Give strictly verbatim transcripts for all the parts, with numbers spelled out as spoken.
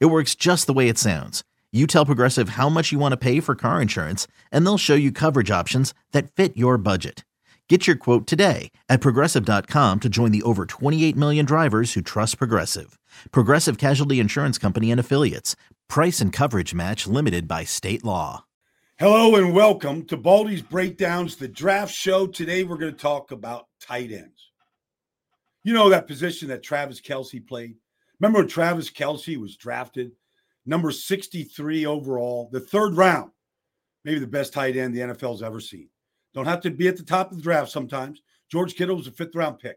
It works just the way it sounds. You tell Progressive how much you want to pay for car insurance, and they'll show you coverage options that fit your budget. Get your quote today at Progressive dot com to join the over twenty-eight million drivers who trust Progressive. Progressive Casualty Insurance Company and Affiliates. Price and coverage match limited by state law. Hello and welcome to Baldy's Breakdowns, the draft show. Today we're going to talk about tight ends. You know, that position that Travis Kelce played. Remember when Travis Kelce was drafted, number sixty-three overall, the third round, maybe the best tight end the N F L's ever seen. Don't have to be at the top of the draft sometimes. George Kittle was a fifth-round pick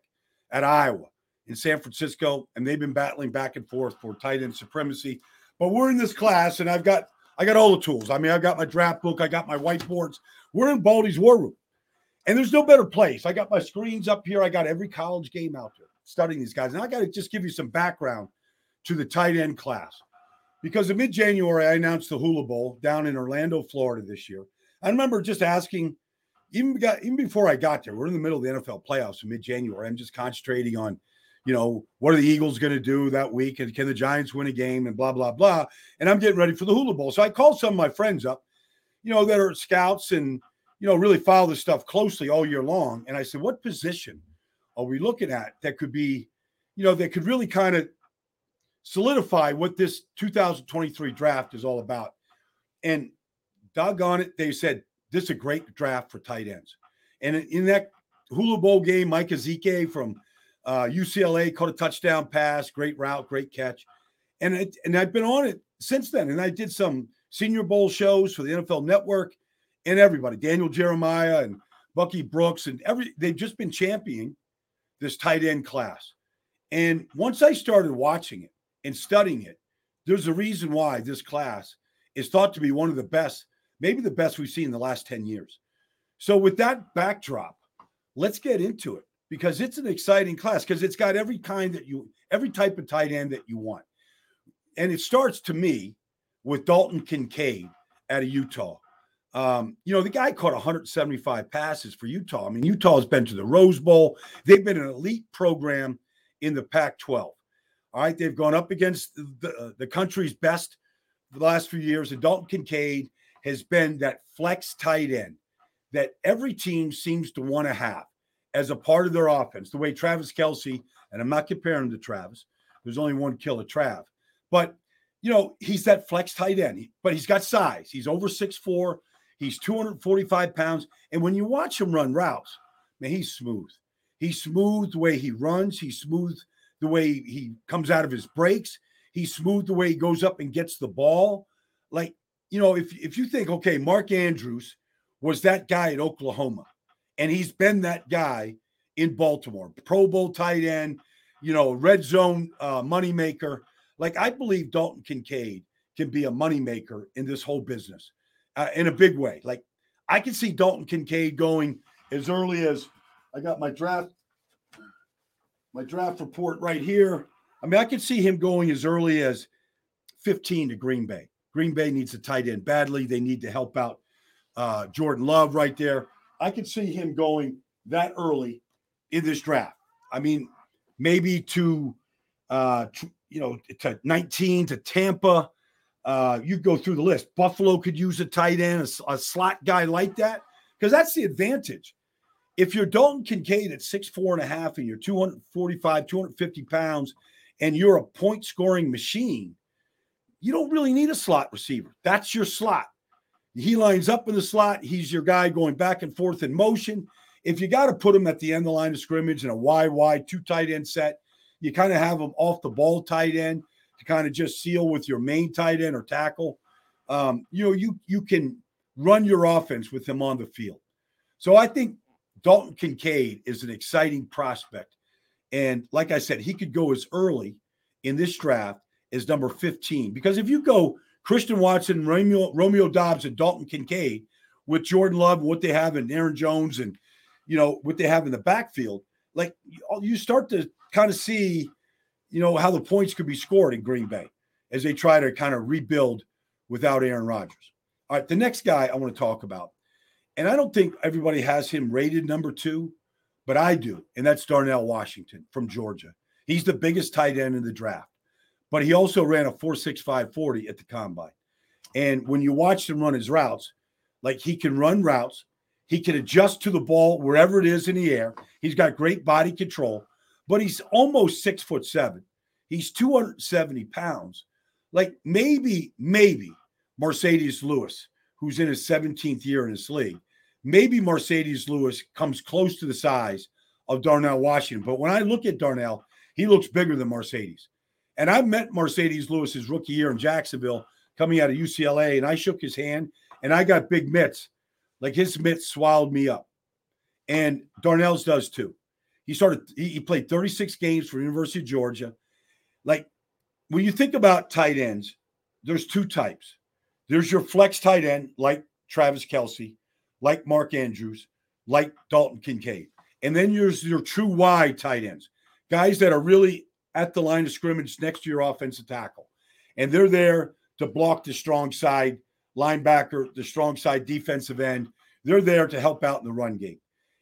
at Iowa in San Francisco, and they've been battling back and forth for tight end supremacy. But we're in this class, and I've got I got all the tools. I mean, I've got my draft book. I got my whiteboards. We're in Baldy's War Room, and there's no better place. I got my screens up here. I got every college game out there studying these guys. And I got to just give you some background to the tight end class, because in mid-January, I announced the Hula Bowl down in Orlando, Florida this year. I remember just asking, even got, even before I got there, we're in the middle of the N F L playoffs in mid-January. I'm just concentrating on, you know, what are the Eagles going to do that week? And can the Giants win a game and blah, blah, blah. And I'm getting ready for the Hula Bowl. So I called some of my friends up, you know, that are scouts and, you know, really follow this stuff closely all year long. And I said, what position are we looking at that could be, you know, that could really kind of solidify what this two thousand twenty-three draft is all about? And doggone it, they said, this is a great draft for tight ends. And in that Hula Bowl game, Mike Azike from uh, U C L A caught a touchdown pass, great route, great catch. And, it, and I've been on it since then. And I did some Senior Bowl shows for the N F L Network and everybody, Daniel Jeremiah and Bucky Brooks, and every they've just been championing this tight end class. And once I started watching it and studying it, there's a reason why this class is thought to be one of the best, maybe the best we've seen in the last ten years. So with that backdrop, let's get into it, because it's an exciting class, because it's got every kind that you, every type of tight end that you want. And it starts to me with Dalton Kincaid out of Utah. Um, you know, the guy caught one hundred seventy-five passes for Utah. I mean, Utah has been to the Rose Bowl. They've been an elite program in the Pac twelve. All right. They've gone up against the, the country's best for the last few years. And Dalton Kincaid has been that flex tight end that every team seems to want to have as a part of their offense, the way Travis Kelce, and I'm not comparing him to Travis. There's only one kill of Trav, but you know, he's that flex tight end, but he's got size. He's over six foot four. He's two hundred forty-five pounds. And when you watch him run routes, man, he's smooth. He's smooth the way he runs. He's smooth the way he comes out of his breaks. He's smooth the way he goes up and gets the ball. Like, you know, if, if you think, okay, Mark Andrews was that guy at Oklahoma, and he's been that guy in Baltimore, Pro Bowl tight end, you know, red zone uh, moneymaker. Like, I believe Dalton Kincaid can be a moneymaker in this whole business. Uh, in a big way. Like, I can see Dalton Kincaid going as early as, I got my draft, my draft report right here. I mean, I can see him going as early as fifteen to Green Bay. Green Bay needs a tight end badly. They need to help out uh, Jordan Love right there. I could see him going that early in this draft. I mean, maybe to, uh, to you know, to nineteen, to Tampa. Uh, you go through the list. Buffalo could use a tight end, a, a slot guy like that, because that's the advantage. If you're Dalton Kincaid at six foot four and a half and you're two hundred forty-five, two hundred fifty pounds, and you're a point-scoring machine, you don't really need a slot receiver. That's your slot. He lines up in the slot. He's your guy going back and forth in motion. If you got to put him at the end of the line of scrimmage in a Y Y two tight end set, you kind of have him off the ball tight end to kind of just seal with your main tight end or tackle. Um, you know, you you can run your offense with him on the field. So I think Dalton Kincaid is an exciting prospect. And like I said, he could go as early in this draft as number fifteen. Because if you go Christian Watson, Romeo, Romeo Dobbs, and Dalton Kincaid with Jordan Love, what they have in Aaron Jones, and, you know, what they have in the backfield, like you start to kind of see, you know, how the points could be scored in Green Bay as they try to kind of rebuild without Aaron Rodgers. All right, the next guy I want to talk about, and I don't think everybody has him rated number two, but I do, and that's Darnell Washington from Georgia. He's the biggest tight end in the draft, but he also ran a four six five forty at the combine. And when you watch him run his routes, like he can run routes, he can adjust to the ball wherever it is in the air. He's got great body control, but he's almost six foot seven. He's two hundred seventy pounds. Like maybe, maybe Mercedes Lewis, who's in his seventeenth year in this league, maybe Mercedes Lewis comes close to the size of Darnell Washington. But when I look at Darnell, he looks bigger than Mercedes. And I met Mercedes Lewis his rookie year in Jacksonville coming out of U C L A, and I shook his hand, and I got big mitts. Like his mitts swallowed me up. And Darnell's does too. He started, he, he played thirty-six games for University of Georgia. Like when you think about tight ends, there's two types. There's your flex tight end, like Travis Kelce, like Mark Andrews, like Dalton Kincaid. And then there's your true wide tight ends, guys that are really at the line of scrimmage next to your offensive tackle. And they're there to block the strong side linebacker, the strong side defensive end. They're there to help out in the run game.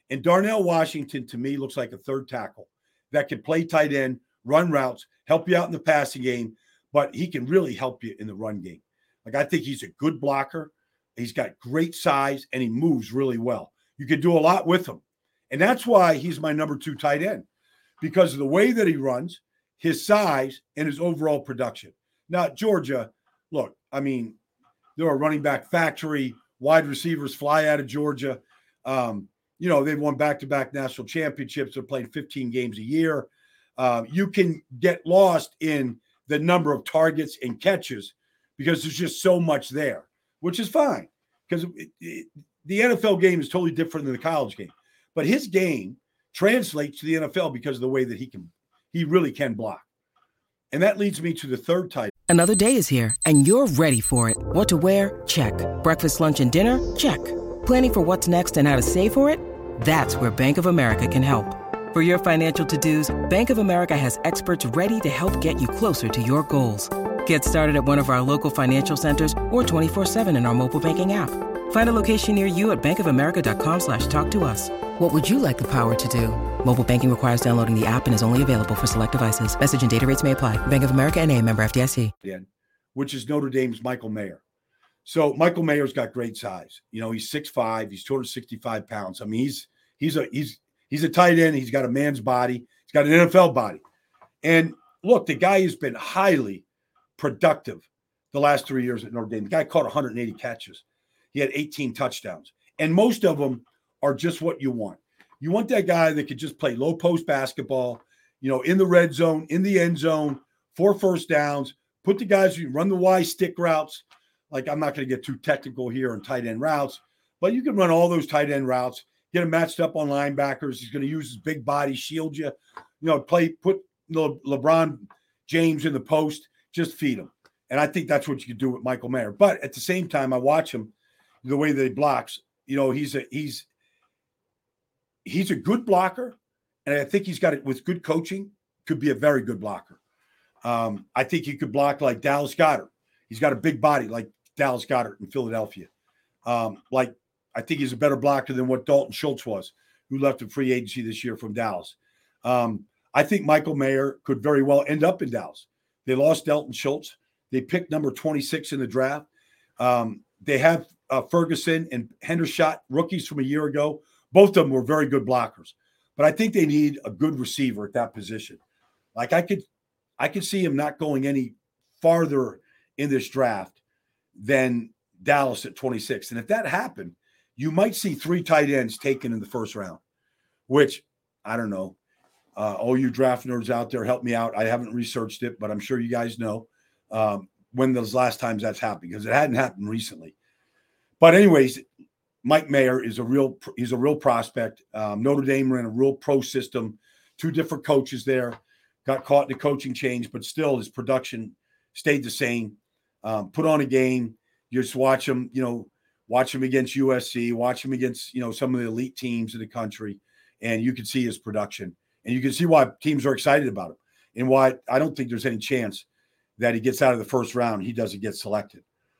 And Darnell Washington, to me, looks like a third tackle that can play tight end, run routes, help you out in the passing game, but he can really help you in the run game. Like, I think he's a good blocker. He's got great size, and he moves really well. You can do a lot with him. And that's why he's my number two tight end, because of the way that he runs, his size, and his overall production. Now, Georgia, look, I mean, they're a running back factory. Wide receivers fly out of Georgia. Um, you know, they've won back-to-back national championships. They're playing fifteen games a year. Uh, you can get lost in the number of targets and catches because there's just so much there, which is fine because the N F L game is totally different than the college game. But his game translates to the N F L because of the way that he can, he really can block. And that leads me to the third type. Another day is here, and you're ready for it. What to wear? Check. Breakfast, lunch, and dinner? Check. Planning for what's next and how to save for it? That's where Bank of America can help. For your financial to-dos, Bank of America has experts ready to help get you closer to your goals. Get started at one of our local financial centers or twenty-four seven in our mobile banking app. Find a location near you at bankofamerica.com slash talk to us. What would you like the power to do? Mobile banking requires downloading the app and is only available for select devices. Message and data rates may apply. Bank of America N A, member F D I C. Which is Notre Dame's Michael Mayer. So Michael Mayer's got great size. You know, he's six five. He's two hundred sixty-five pounds. I mean, he's he's a he's he's a tight end. He's got a man's body. He's got an N F L body. And look, the guy has been highly productive the last three years at Notre Dame. The guy caught one hundred eighty catches. He had eighteen touchdowns. And most of them are just what you want. You want that guy that could just play low post basketball, you know, in the red zone, in the end zone, for first downs, put the guys who run the Y stick routes. Like, I'm not going to get too technical here on tight end routes, but you can run all those tight end routes, get him matched up on linebackers. He's going to use his big body, shield you, you know, play, put Le- LeBron James in the post, just feed him. And I think that's what you could do with Michael Mayer. But at the same time, I watch him the way that he blocks, you know, he's a, he's, He's a good blocker, and I think he's got it with good coaching, could be a very good blocker. Um, I think he could block like Dallas Goedert. He's got a big body like Dallas Goedert in Philadelphia. Um, like, I think he's a better blocker than what Dalton Schultz was, who left the free agency this year from Dallas. Um, I think Michael Mayer could very well end up in Dallas. They lost Dalton Schultz. They picked number twenty-six in the draft. Um, they have uh, Ferguson and Hendershot, rookies from a year ago. Both of them were very good blockers, but I think they need a good receiver at that position. Like I could, I could see him not going any farther in this draft than Dallas at twenty-six. And if that happened, you might see three tight ends taken in the first round, which I don't know. Uh, all you draft nerds out there, help me out. I haven't researched it, but I'm sure you guys know um, when those last times that's happened because it hadn't happened recently. But anyways, Mike Mayer is a real he's a real prospect. Um, Notre Dame ran a real pro system, two different coaches there, got caught in the coaching change, but still his production stayed the same. um, put on a game. You just watch them, you know, watch him against U S C, watch him against, you know, some of the elite teams in the country, and you can see his production. And you can see why teams are excited about him and why I don't think there's any chance that he gets out of the first round. He doesn't get selected.